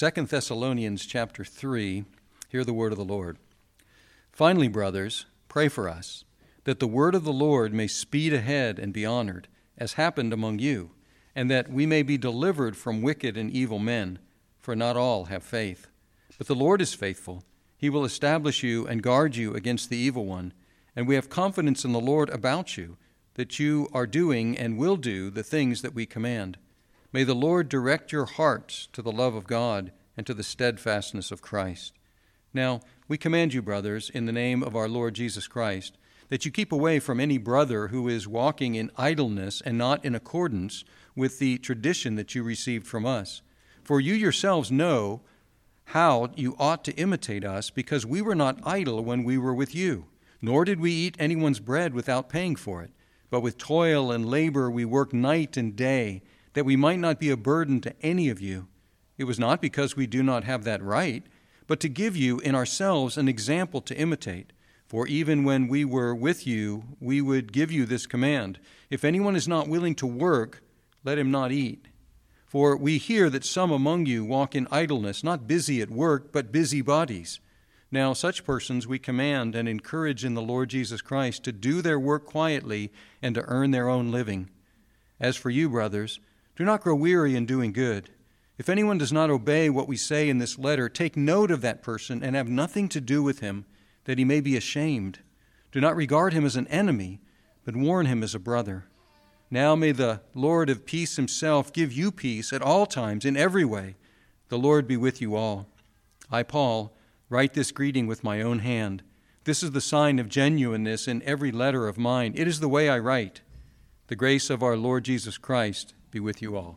2 Thessalonians chapter 3, hear the word of the Lord. Finally, brothers, pray for us, that the word of the Lord may speed ahead and be honored, as happened among you, and that we may be delivered from wicked and evil men, for not all have faith. But the Lord is faithful. He will establish you and guard you against the evil one, and we have confidence in the Lord about you, that you are doing and will do the things that we command. May the Lord direct your hearts to the love of God and to the steadfastness of Christ. Now, we command you, brothers, in the name of our Lord Jesus Christ, that you keep away from any brother who is walking in idleness and not in accordance with the tradition that you received from us. For you yourselves know how you ought to imitate us, because we were not idle when we were with you, nor did we eat anyone's bread without paying for it. But with toil and labor we worked night and day, that we might not be a burden to any of you. It was not because we do not have that right, but to give you in ourselves an example to imitate. For even when we were with you, we would give you this command: if anyone is not willing to work, let him not eat. For we hear that some among you walk in idleness, not busy at work, but busy bodies. Now such persons we command and encourage in the Lord Jesus Christ to do their work quietly and to earn their own living. As for you, brothers, do not grow weary in doing good. If anyone does not obey what we say in this letter, take note of that person and have nothing to do with him, that he may be ashamed. Do not regard him as an enemy, but warn him as a brother. Now may the Lord of peace himself give you peace at all times, in every way. The Lord be with you all. I, Paul, write this greeting with my own hand. This is the sign of genuineness in every letter of mine. It is the way I write. The grace of our Lord Jesus Christ be with you all.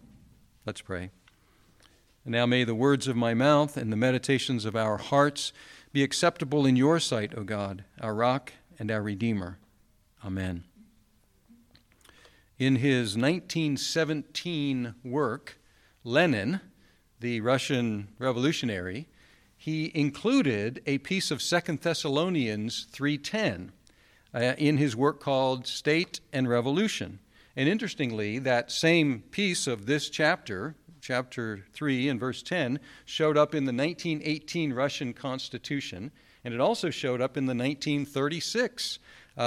Let's pray. And now may the words of my mouth and the meditations of our hearts be acceptable in your sight, O God, our rock and our Redeemer. Amen. In his 1917 work, Lenin, the Russian revolutionary, he included a piece of 2 Thessalonians 3:10 in his work called State and Revolution. And interestingly, that same piece of this chapter, chapter 3 and verse 10, showed up in the 1918 Russian Constitution, and it also showed up in the 1936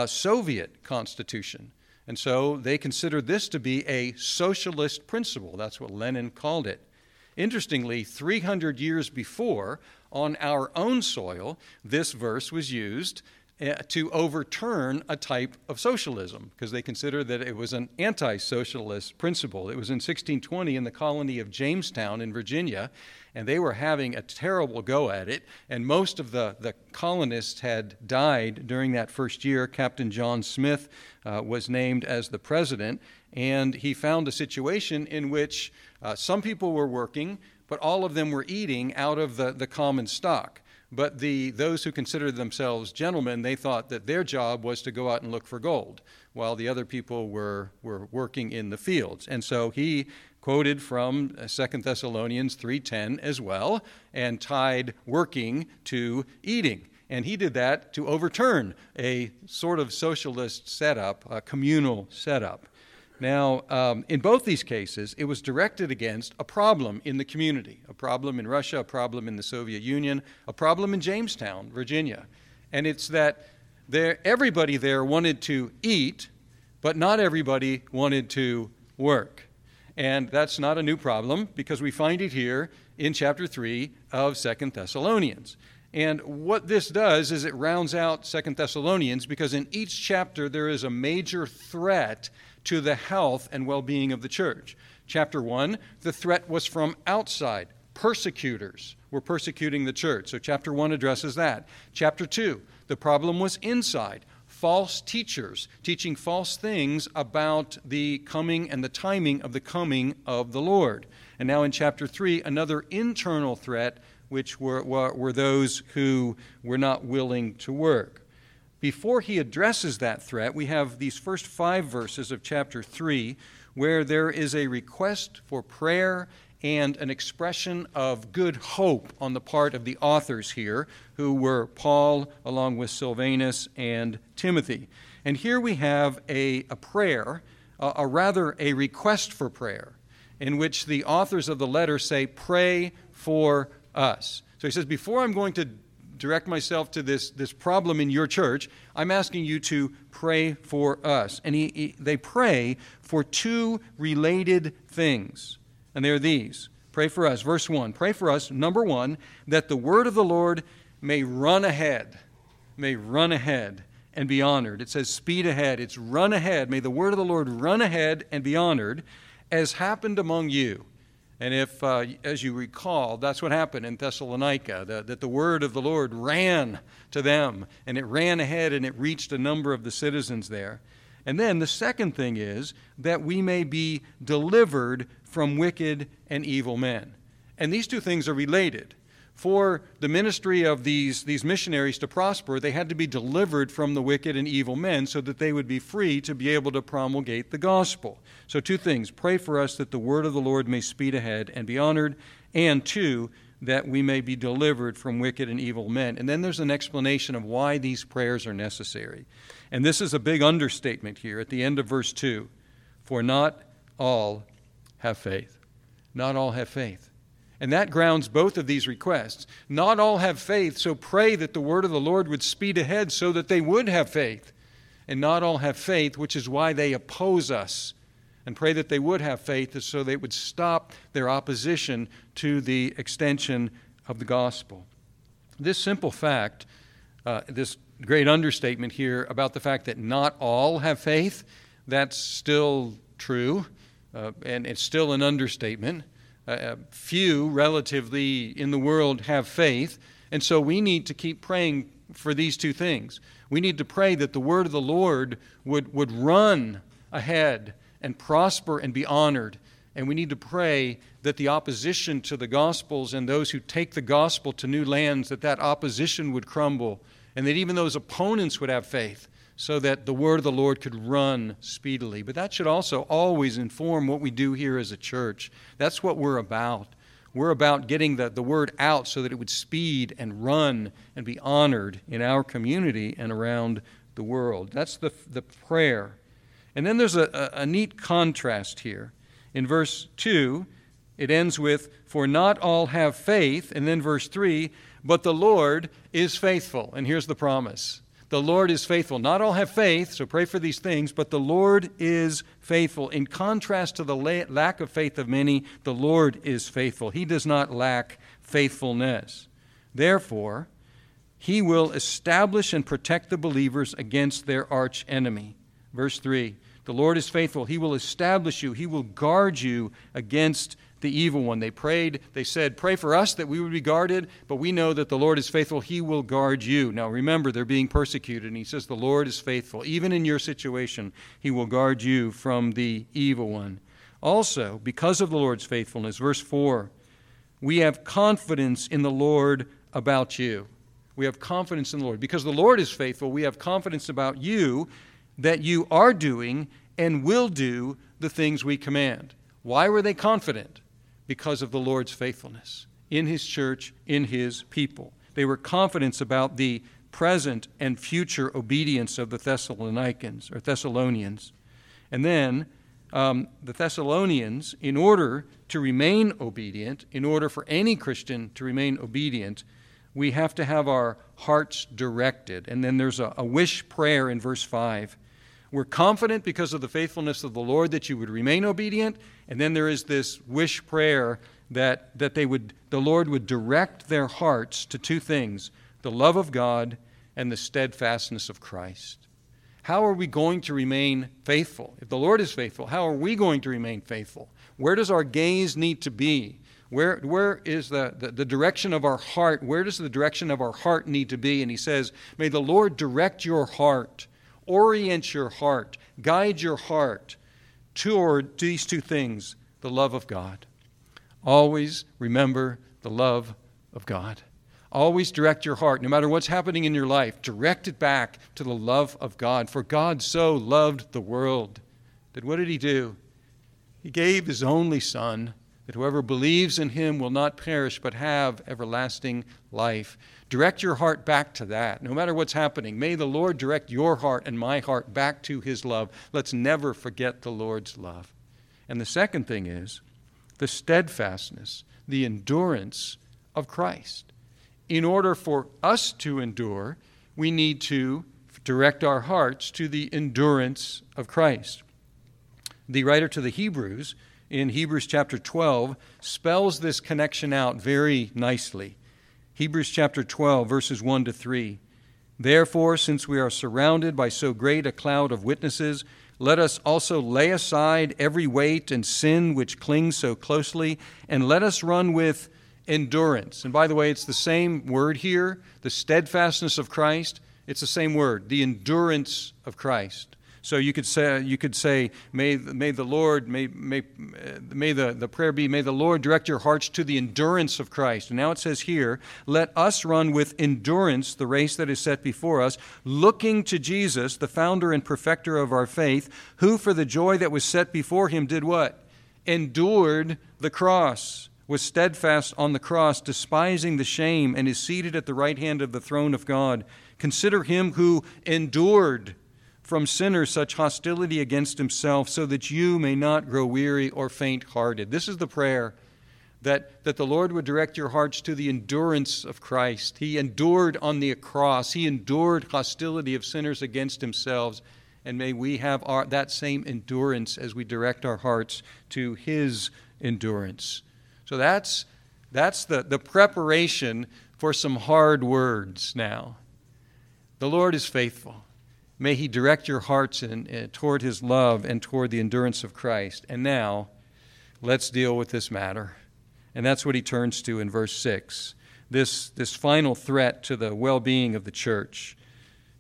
Soviet Constitution. And so they considered this to be a socialist principle. That's what Lenin called it. Interestingly, 300 years before, on our own soil, this verse was used to overturn a type of socialism, because they considered that it was an anti-socialist principle. It was in 1620 in the colony of Jamestown in Virginia, and they were having a terrible go at it, and most of the colonists had died during that first year. Captain John Smith was named as the president, and he found a situation in which some people were working, but all of them were eating out of the common stock. But those who considered themselves gentlemen, they thought that their job was to go out and look for gold, while the other people were working in the fields. And so he quoted from 2 Thessalonians 3:10 as well, and tied working to eating. And he did that to overturn a sort of socialist setup, a communal setup. Now, in both these cases, it was directed against a problem in the community, a problem in Russia, a problem in the Soviet Union, a problem in Jamestown, Virginia. And it's that everybody there wanted to eat, but not everybody wanted to work. And that's not a new problem, because we find it here in chapter 3 of 2 Thessalonians. And what this does is it rounds out 2 Thessalonians, because in each chapter there is a major threat to the health and well-being of the church. Chapter 1, the threat was from outside. Persecutors were persecuting the church. So chapter 1 addresses that. Chapter 2, the problem was inside. False teachers teaching false things about the coming and the timing of the coming of the Lord. And now in chapter 3, another internal threat, which were those who were not willing to work. Before he addresses that threat, we have these first 5 verses of chapter 3, where there is a request for prayer and an expression of good hope on the part of the authors here, who were Paul, along with Silvanus and Timothy. And here we have a prayer, a rather a request for prayer, in which the authors of the letter say, pray for us. So he says, before I'm going to direct myself to this problem in your church, I'm asking you to pray for us. And they pray for two related things, and they are these. Pray for us. Verse 1, pray for us, number one, that the word of the Lord may run ahead and be honored. It says speed ahead. It's run ahead. May the word of the Lord run ahead and be honored, as happened among you. And if, as you recall, that's what happened in Thessalonica, that the word of the Lord ran to them, and it ran ahead, and it reached a number of the citizens there. And then the second thing is that we may be delivered from wicked and evil men. And these two things are related. For the ministry of these missionaries to prosper, they had to be delivered from the wicked and evil men so that they would be free to be able to promulgate the gospel. So two things. Pray for us that the word of the Lord may speed ahead and be honored. And two, that we may be delivered from wicked and evil men. And then there's an explanation of why these prayers are necessary. And this is a big understatement here at the end of verse 2. For not all have faith. Not all have faith. And that grounds both of these requests. Not all have faith, so pray that the word of the Lord would speed ahead so that they would have faith. And not all have faith, which is why they oppose us. And pray that they would have faith so they would stop their opposition to the extension of the gospel. This simple fact, this great understatement here about the fact that not all have faith, that's still true, and it's still an understatement. Few relatively in the world have faith, and so we need to keep praying for these two things. We need to pray that the word of the Lord would run ahead and prosper and be honored, and we need to pray that the opposition to the gospels and those who take the gospel to new lands, that opposition would crumble, and that even those opponents would have faith so that the word of the Lord could run speedily. But that should also always inform what we do here as a church. That's what we're about. We're about getting the word out so that it would speed and run and be honored in our community and around the world. That's the prayer. And then there's a neat contrast here. In verse 2, it ends with, for not all have faith. And then verse 3, but the Lord is faithful. And here's the promise. The Lord is faithful. Not all have faith, so pray for these things, but the Lord is faithful. In contrast to the lack of faith of many, the Lord is faithful. He does not lack faithfulness. Therefore, he will establish and protect the believers against their arch enemy. Verse 3, the Lord is faithful. He will establish you. He will guard you against the evil one. They prayed, they said, pray for us that we would be guarded, but we know that the Lord is faithful. He will guard you. Now remember, they're being persecuted, and he says the Lord is faithful. Even in your situation, he will guard you from the evil one. Also, because of the Lord's faithfulness, verse 4, we have confidence in the Lord about you. We have confidence in the Lord. Because the Lord is faithful, we have confidence about you that you are doing and will do the things we command. Why were they confident? Because of the Lord's faithfulness in his church, in his people. They were confident about the present and future obedience of the Thessalonians. And then the Thessalonians, in order to remain obedient, in order for any Christian to remain obedient, we have to have our hearts directed. And then there's a wish prayer in verse 5. We're confident because of the faithfulness of the Lord that you would remain obedient. And then there is this wish prayer that the Lord would direct their hearts to two things, the love of God and the steadfastness of Christ. How are we going to remain faithful? If the Lord is faithful, how are we going to remain faithful? Where does our gaze need to be? Where is the direction of our heart? Where does the direction of our heart need to be? And he says, may the Lord direct your heart. Orient your heart, guide your heart toward these two things, the love of God. Always remember the love of God. Always direct your heart, no matter what's happening in your life, direct it back to the love of God. For God so loved the world that what did he do? He gave his only Son, that whoever believes in him will not perish but have everlasting life. Direct your heart back to that, no matter what's happening. May the Lord direct your heart and my heart back to his love. Let's never forget the Lord's love. And the second thing is the steadfastness, the endurance of Christ. In order for us to endure, we need to direct our hearts to the endurance of Christ. The writer to the Hebrews, in Hebrews chapter 12, spells this connection out very nicely. Hebrews chapter 12, verses 1 to 3. Therefore, since we are surrounded by so great a cloud of witnesses, let us also lay aside every weight and sin which clings so closely, and let us run with endurance. And by the way, it's the same word here, the steadfastness of Christ. It's the same word, the endurance of Christ. So you could say, may the Lord direct your hearts to the endurance of Christ. And now it says here, let us run with endurance the race that is set before us, looking to Jesus, the founder and perfecter of our faith, who for the joy that was set before him did what? Endured the cross, was steadfast on the cross, despising the shame, and is seated at the right hand of the throne of God. Consider him who endured from sinners such hostility against himself, so that you may not grow weary or faint-hearted. This is the prayer, that the Lord would direct your hearts to the endurance of Christ. He endured on the cross. He endured hostility of sinners against themselves. And may we have that same endurance as we direct our hearts to his endurance. So that's the preparation for some hard words now. The Lord is faithful. May he direct your hearts toward his love and toward the endurance of Christ. And now, let's deal with this matter. And that's what he turns to in verse 6, this final threat to the well-being of the church.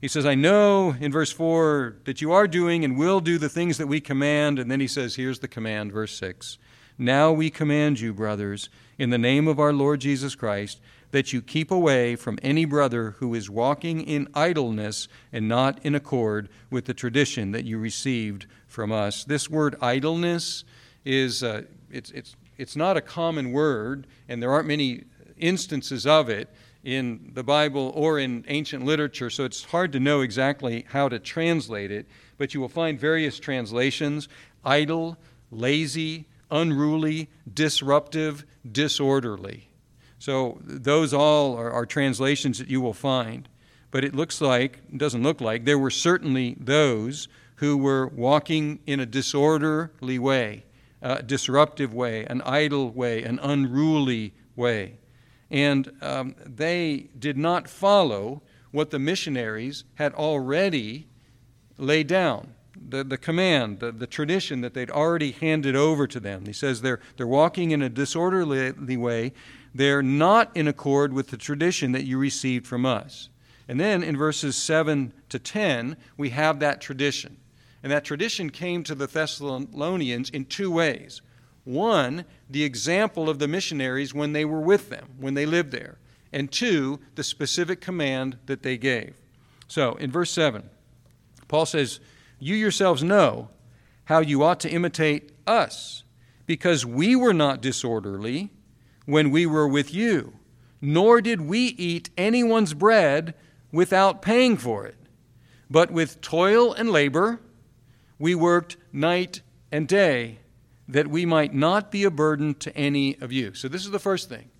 He says, I know, in verse 4, that you are doing and will do the things that we command. And then he says, here's the command, verse 6. Now we command you, brothers, in the name of our Lord Jesus Christ, that you keep away from any brother who is walking in idleness and not in accord with the tradition that you received from us. This word idleness is it's not a common word, and there aren't many instances of it in the Bible or in ancient literature, so it's hard to know exactly how to translate it, but you will find various translations: idle, lazy, unruly, disruptive, disorderly. So those all are translations that you will find. But it doesn't look like, there were certainly those who were walking in a disorderly way, a disruptive way, an idle way, an unruly way. And they did not follow what the missionaries had already laid down. The command, the tradition that they'd already handed over to them. He says they're walking in a disorderly way. They're not in accord with the tradition that you received from us. And then in verses 7 to 10, we have that tradition. And that tradition came to the Thessalonians in two ways. One, the example of the missionaries when they were with them, when they lived there. And two, the specific command that they gave. So in verse 7, Paul says, you yourselves know how you ought to imitate us, because we were not disorderly when we were with you, nor did we eat anyone's bread without paying for it. But with toil and labor we worked night and day, that we might not be a burden to any of you. So this is the first thing.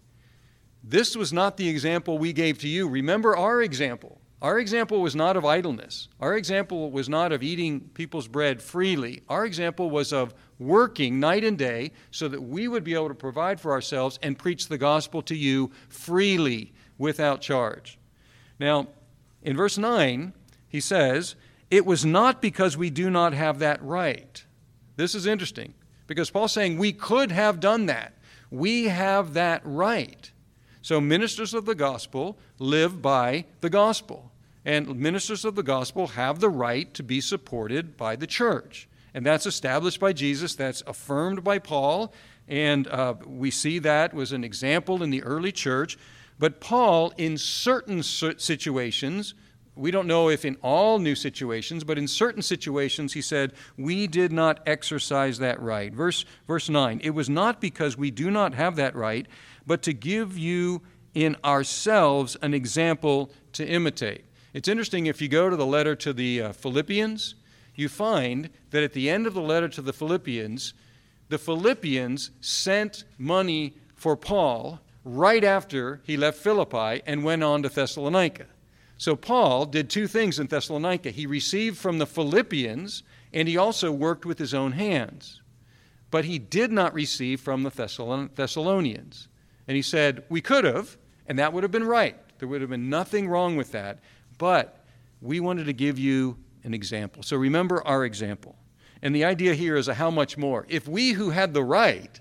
This was not the example we gave to you. Remember our example. Our example was not of idleness. Our example was not of eating people's bread freely. Our example was of working night and day so that we would be able to provide for ourselves and preach the gospel to you freely without charge. Now, in verse 9, he says, it was not because we do not have that right. This is interesting because Paul's saying we could have done that. We have that right. So ministers of the gospel live by the gospel. And ministers of the gospel have the right to be supported by the church. And that's established by Jesus. That's affirmed by Paul. And we see that was an example in the early church. But Paul, in certain situations, we don't know if in all new situations, but in certain situations, he said, we did not exercise that right. Verse 9, it was not because we do not have that right, but to give you in ourselves an example to imitate. It's interesting, if you go to the letter to the Philippians, you find that at the end of the letter to the Philippians sent money for Paul right after he left Philippi and went on to Thessalonica. So Paul did two things in Thessalonica. He received from the Philippians, and he also worked with his own hands. But he did not receive from the Thessalonians. And he said, we could have, and that would have been right. There would have been nothing wrong with that. But we wanted to give you an example. So remember our example. And the idea here is a how much more. If we who had the right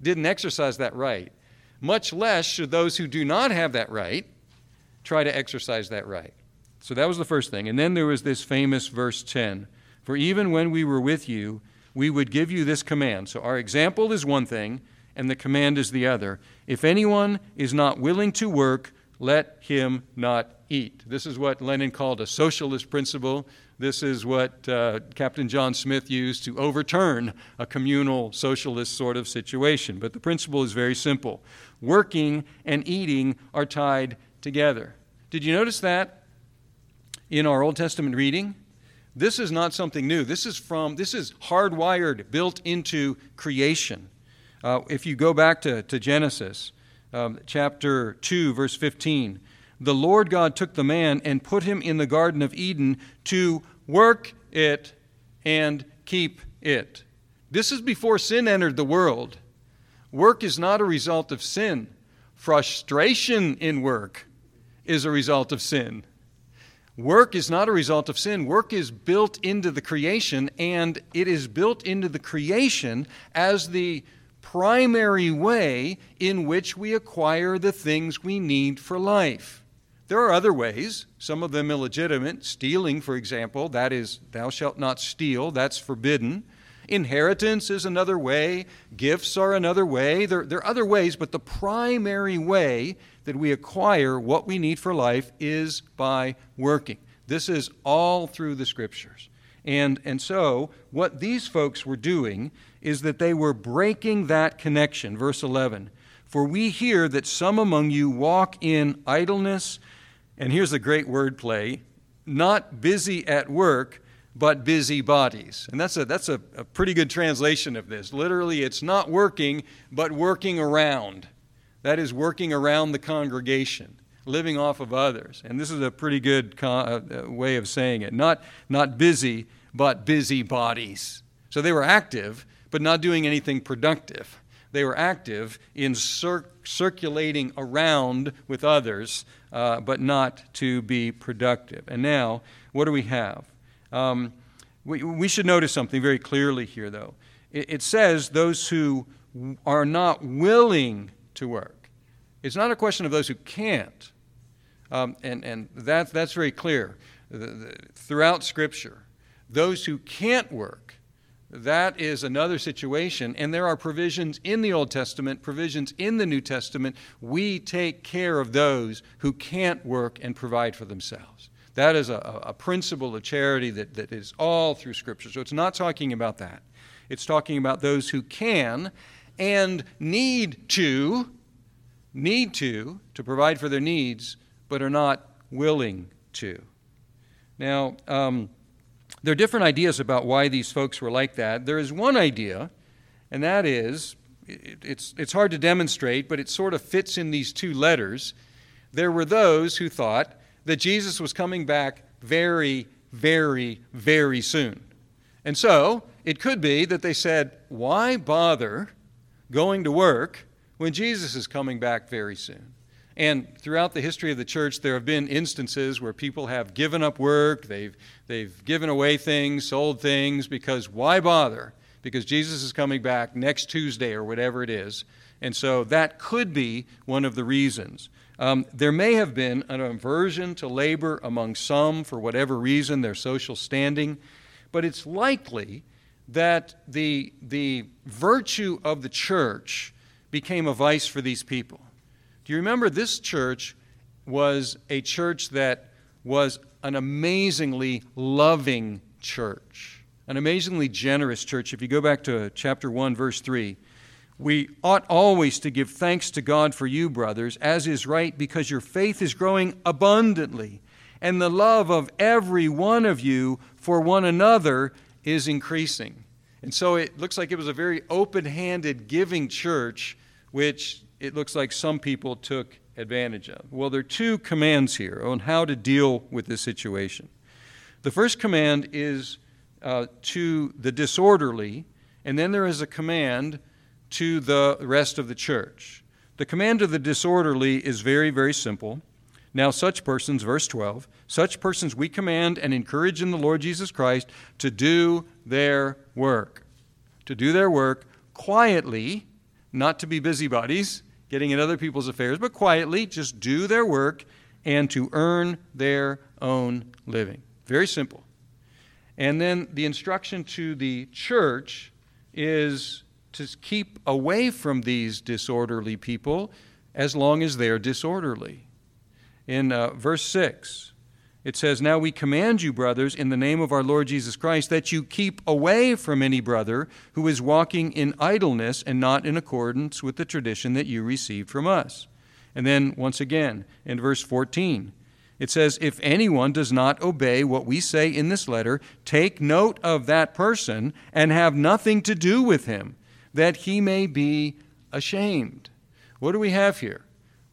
didn't exercise that right, much less should those who do not have that right try to exercise that right. So that was the first thing. And then there was this famous verse 10. For even when we were with you, we would give you this command. So our example is one thing, and the command is the other. If anyone is not willing to work, let him not eat. This is what Lenin called a socialist principle. This is what Captain John Smith used to overturn a communal socialist sort of situation. But the principle is very simple. Working and eating are tied together. Did you notice that in our Old Testament reading? This is not something new. This is hardwired, built into creation. If you go back to Genesis, chapter 2, verse 15, the Lord God took the man and put him in the Garden of Eden to work it and keep it. This is before sin entered the world. Work is not a result of sin. Frustration in work is a result of sin. Work is not a result of sin. Work is built into the creation, and it is built into the creation as the primary way in which we acquire the things we need for life. There are other ways, some of them illegitimate. Stealing, for example, that is, thou shalt not steal, that's forbidden. Inheritance is another way. Gifts are another way. There are other ways, but the primary way that we acquire what we need for life is by working. This is all through the Scriptures. And so what these folks were doing is that they were breaking that connection. Verse 11, for we hear that some among you walk in idleness, and here's a great word play, not busy at work, but busy bodies. And that's a pretty good translation of this. Literally, it's not working, but working around. That is working around the congregation, living off of others. And this is a pretty good way of saying it. Not busy, but busy bodies. So they were active, but not doing anything productive. They were active in circulating around with others, but not to be productive. And now, what do we have? We should notice something very clearly here, though. It says those who are not willing to work. It's not a question of those who can't. And that's very clear. Throughout Scripture, those who can't work, that is another situation. And there are provisions in the Old Testament, provisions in the New Testament. We take care of those who can't work and provide for themselves. That is a principle of charity that is all through Scripture. So it's not talking about that. It's talking about those who can and need to provide for their needs, but are not willing to. Now, there are different ideas about why these folks were like that. There is one idea, and that is, it's hard to demonstrate, but it sort of fits in these two letters. There were those who thought that Jesus was coming back very, very, very soon. And so it could be that they said, why bother going to work when Jesus is coming back very soon? And throughout the history of the church, there have been instances where people have given up work, they've given away things, sold things, because why bother? Because Jesus is coming back next Tuesday or whatever it is. And so that could be one of the reasons. There may have been an aversion to labor among some for whatever reason, their social standing, but it's likely that the virtue of the church became a vice for these people. Do you remember this church was a church that was an amazingly loving church, an amazingly generous church? If you go back to chapter 1, verse 3, we ought always to give thanks to God for you, brothers, as is right, because your faith is growing abundantly, and the love of every one of you for one another is increasing. And so it looks like it was a very open-handed giving church which it looks like some people took advantage of. Well, there are two commands here on how to deal with this situation. The first command is to the disorderly, and then there is a command to the rest of the church. The command to the disorderly is very, very simple. Now such persons, verse 12, such persons we command and encourage in the Lord Jesus Christ to do their work. To do their work quietly, not to be busybodies, getting in other people's affairs, but quietly, just do their work and to earn their own living. Very simple. And then the instruction to the church is to keep away from these disorderly people as long as they are disorderly. In verse 6, it says, now we command you, brothers, in the name of our Lord Jesus Christ, that you keep away from any brother who is walking in idleness and not in accordance with the tradition that you received from us. And then, once again, in verse 14, it says, if anyone does not obey what we say in this letter, take note of that person and have nothing to do with him, that he may be ashamed. What do we have here?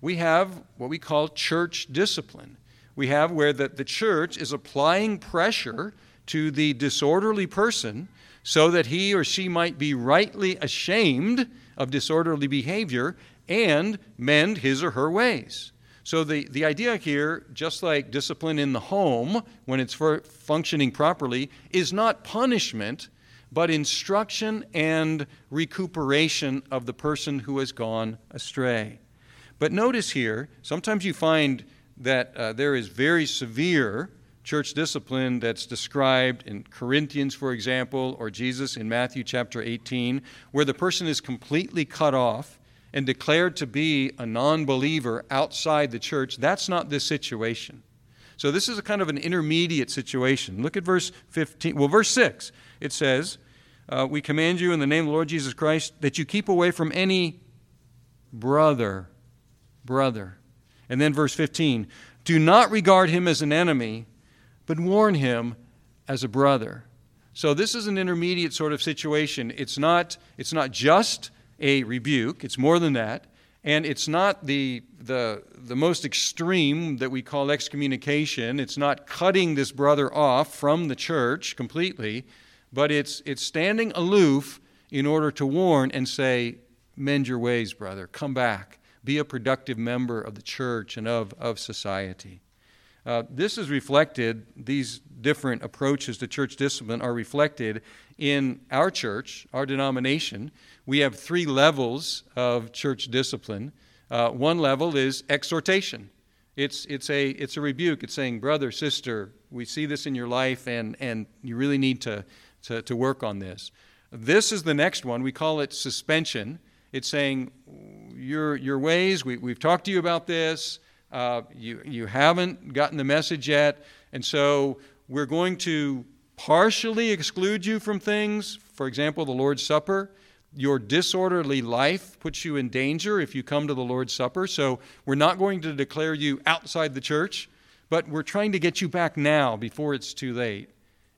We have what we call church discipline. We have where the church is applying pressure to the disorderly person so that he or she might be rightly ashamed of disorderly behavior and mend his or her ways. So the idea here, just like discipline in the home, when it's functioning properly, is not punishment, but instruction and recuperation of the person who has gone astray. But notice here, sometimes you find that there is very severe church discipline that's described in Corinthians, for example, or Jesus in Matthew chapter 18, where the person is completely cut off and declared to be a non-believer outside the church. That's not this situation. So this is a kind of an intermediate situation. Look at verse 15. Well, verse 6, it says, we command you in the name of the Lord Jesus Christ that you keep away from any brother. And then verse 15, do not regard him as an enemy, but warn him as a brother. So this is an intermediate sort of situation. It's not just a rebuke, it's more than that, and it's not the most extreme that we call excommunication. It's not cutting this brother off from the church completely, but it's standing aloof in order to warn and say, mend your ways, brother, come back, be a productive member of the church and of society. This is reflected, these different approaches to church discipline are reflected in our church, our denomination. We have three levels of church discipline. One level is exhortation. It's a rebuke. It's saying, brother, sister, we see this in your life and you really need to work on this. This is the next one. We call it suspension. It's saying, your ways, we've talked to you about this. You haven't gotten the message yet, and so we're going to partially exclude you from things. For example, the Lord's Supper. Your disorderly life puts you in danger if you come to the Lord's Supper, so we're not going to declare you outside the church, but we're trying to get you back now before it's too late.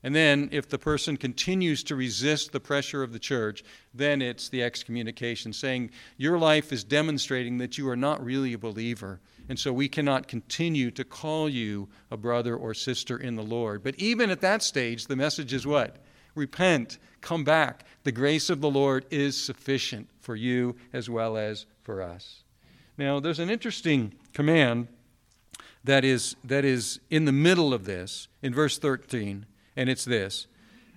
And then if the person continues to resist the pressure of the church, then it's the excommunication, saying your life is demonstrating that you are not really a believer. And so we cannot continue to call you a brother or sister in the Lord. But even at that stage, the message is what? Repent, come back. The grace of the Lord is sufficient for you as well as for us. Now, there's an interesting command that is in the middle of this, in verse 13. And it's this,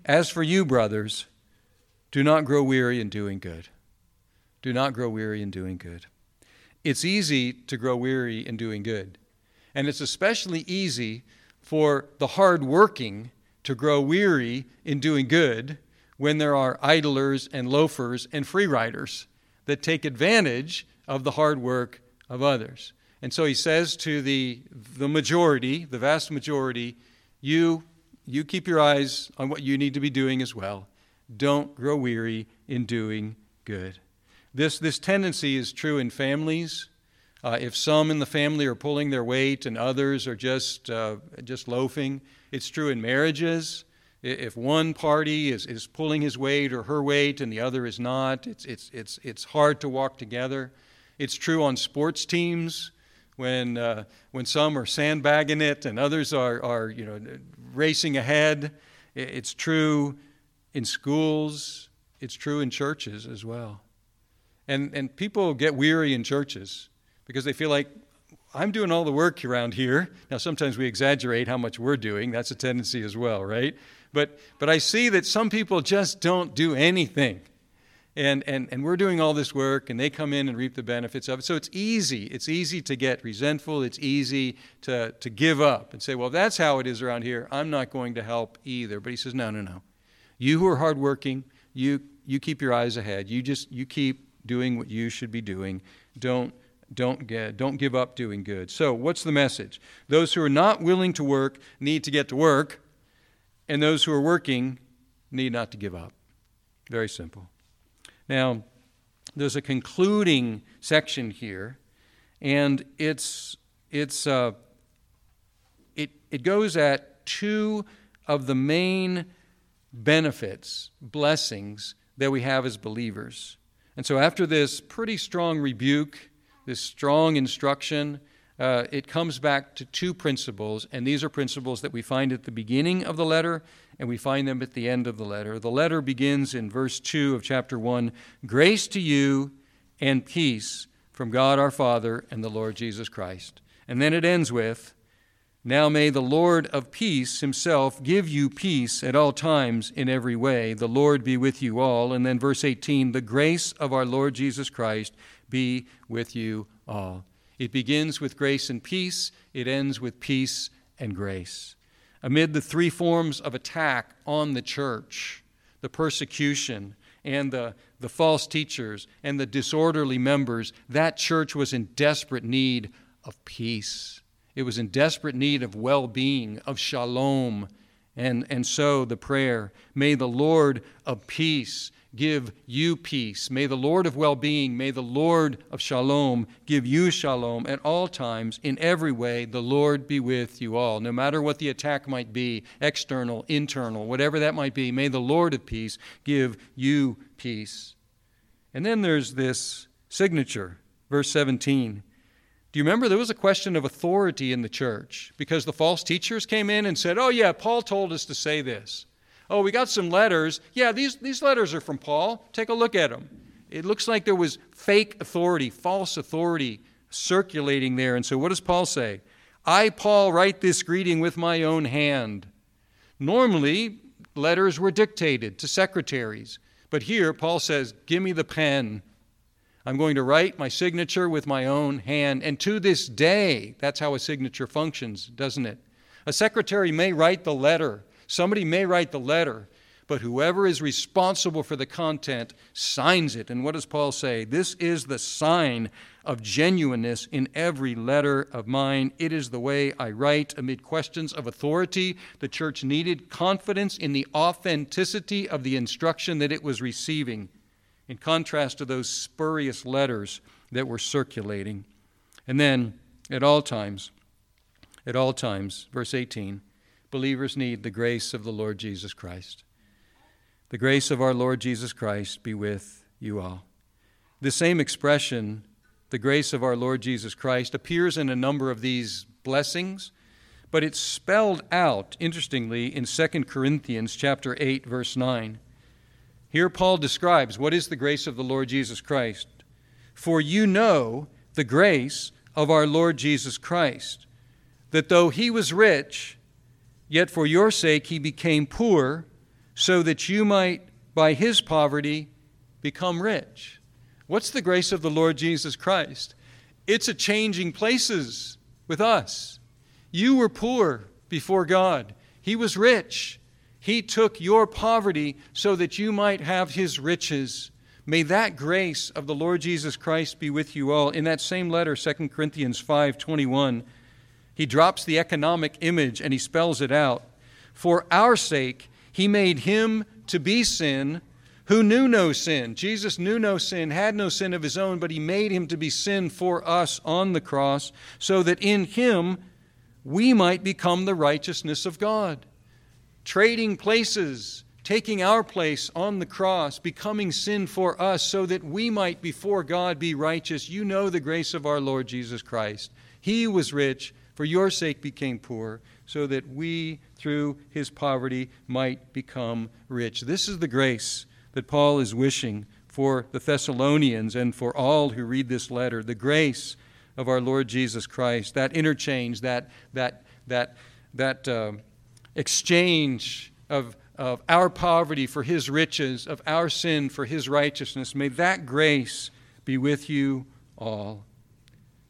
as for you, brothers, do not grow weary in doing good. Do not grow weary in doing good. It's easy to grow weary in doing good. And it's especially easy for the hardworking to grow weary in doing good when there are idlers and loafers and free riders that take advantage of the hard work of others. And so he says to the majority, the vast majority, You keep your eyes on what you need to be doing as well. Don't grow weary in doing good. This tendency is true in families. If some in the family are pulling their weight and others are just loafing, it's true in marriages. If one party is pulling his weight or her weight and the other is not, it's hard to walk together. It's true on sports teams when some are sandbagging it and others are racing ahead. It's true in schools. It's true in churches as well. And people get weary in churches because they feel like, I'm doing all the work around here. Now, sometimes we exaggerate how much we're doing. That's a tendency as well, right? But I see that some people just don't do anything. And we're doing all this work, and they come in and reap the benefits of it. So it's easy. It's easy to get resentful. It's easy to give up and say, well, that's how it is around here. I'm not going to help either. But he says, no. You who are hardworking, you keep your eyes ahead. You keep doing what you should be doing. Don't give up doing good. So what's the message? Those who are not willing to work need to get to work, and those who are working need not to give up. Very simple. Now, there's a concluding section here, and it goes at two of the main benefits, blessings that we have as believers. And so after this pretty strong rebuke, this strong instruction, it comes back to two principles, and these are principles that we find at the beginning of the letter, and we find them at the end of the letter. The letter begins in verse 2 of chapter 1, "Grace to you and peace from God our Father and the Lord Jesus Christ." And then it ends with, "Now may the Lord of peace himself give you peace at all times in every way. The Lord be with you all." And then verse 18, "The grace of our Lord Jesus Christ be with you all." It begins with grace and peace. It ends with peace and grace. Amid the three forms of attack on the church, the persecution and the false teachers and the disorderly members, that church was in desperate need of peace. It was in desperate need of well-being, of shalom. And so the prayer, may the Lord of peace give you peace. May the Lord of well-being, may the Lord of shalom give you shalom at all times, in every way. The Lord be with you all. No matter what the attack might be, external, internal, whatever that might be, may the Lord of peace give you peace. And then there's this signature, verse 17. Do you remember there was a question of authority in the church because the false teachers came in and said, oh yeah, Paul told us to say this. Oh, we got some letters. Yeah, these letters are from Paul. Take a look at them. It looks like there was fake authority, false authority circulating there. And so what does Paul say? I, Paul, write this greeting with my own hand. Normally, letters were dictated to secretaries. But here, Paul says, give me the pen. I'm going to write my signature with my own hand. And to this day, that's how a signature functions, doesn't it? A secretary may write the letter. Somebody may write the letter. But whoever is responsible for the content signs it. And what does Paul say? This is the sign of genuineness in every letter of mine. It is the way I write amid questions of authority. The church needed confidence in the authenticity of the instruction that it was receiving, in contrast to those spurious letters that were circulating. And then, at all times, verse 18, believers need the grace of the Lord Jesus Christ. The grace of our Lord Jesus Christ be with you all. The same expression, the grace of our Lord Jesus Christ, appears in a number of these blessings, but it's spelled out, interestingly, in 2 Corinthians chapter 8, verse 9. Here Paul describes what is the grace of the Lord Jesus Christ. For you know the grace of our Lord Jesus Christ, that though he was rich, yet for your sake he became poor, so that you might by his poverty become rich. What's the grace of the Lord Jesus Christ? It's a changing places with us. You were poor before God. He was rich. He took your poverty so that you might have his riches. May that grace of the Lord Jesus Christ be with you all. In that same letter, 2 Corinthians 5:21, he drops the economic image and he spells it out. For our sake, he made him to be sin who knew no sin. Jesus knew no sin, had no sin of his own, but he made him to be sin for us on the cross so that in him we might become the righteousness of God. trading places, taking our place on the cross, becoming sin for us so that we might before God be righteous. You know the grace of our Lord Jesus Christ. He was rich, for your sake became poor, so that we through his poverty might become rich. This is the grace that Paul is wishing for the Thessalonians and for all who read this letter, the grace of our Lord Jesus Christ, that interchange, that exchange of our poverty for his riches, of our sin for his righteousness. May that grace be with you all.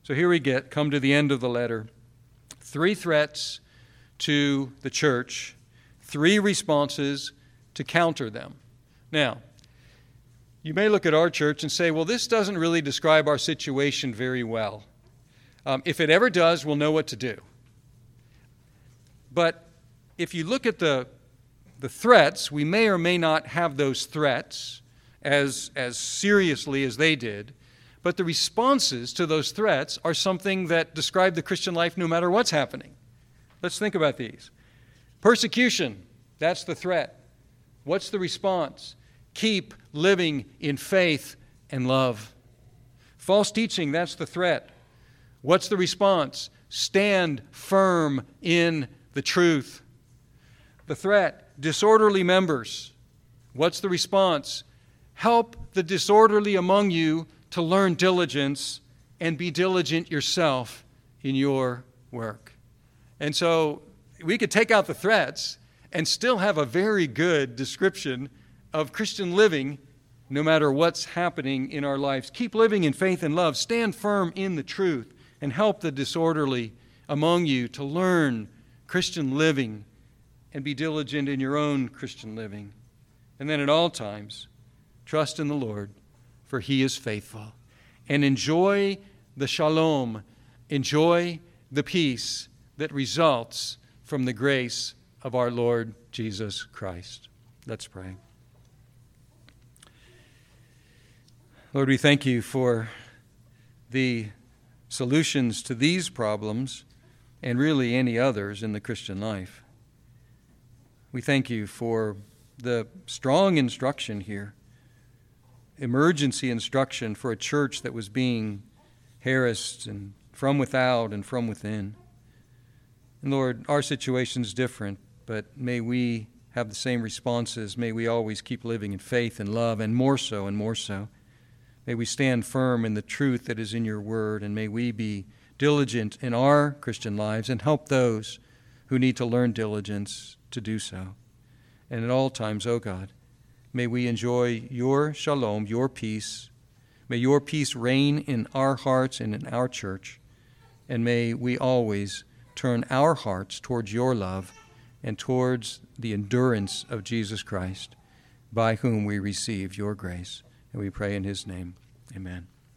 So here we come to the end of the letter. Three threats to the church, three responses to counter them. Now, you may look at our church and say, well, this doesn't really describe our situation very well. If it ever does, we'll know what to do. But if you look at the threats, we may or may not have those threats as seriously as they did, but the responses to those threats are something that describe the Christian life no matter what's happening. Let's think about these. Persecution, that's the threat. What's the response? Keep living in faith and love. False teaching, that's the threat. What's the response? Stand firm in the truth. The threat, disorderly members. What's the response? Help the disorderly among you to learn diligence and be diligent yourself in your work. And so we could take out the threats and still have a very good description of Christian living no matter what's happening in our lives. Keep living in faith and love. Stand firm in the truth and help the disorderly among you to learn Christian living and be diligent in your own Christian living. And then at all times, trust in the Lord, for he is faithful. And enjoy the shalom, enjoy the peace that results from the grace of our Lord Jesus Christ. Let's pray. Lord, we thank you for the solutions to these problems and really any others in the Christian life. We thank you for the strong instruction here, emergency instruction for a church that was being harassed and from without and from within. Lord, our situation's different, but may we have the same responses. May we always keep living in faith and love, and more so and more so. May we stand firm in the truth that is in your word, and may we be diligent in our Christian lives and help those who need to learn diligence to do so. And at all times, O God, may we enjoy your shalom, your peace. May your peace reign in our hearts and in our church, and may we always turn our hearts towards your love and towards the endurance of Jesus Christ, by whom we receive your grace. And we pray in his name. Amen.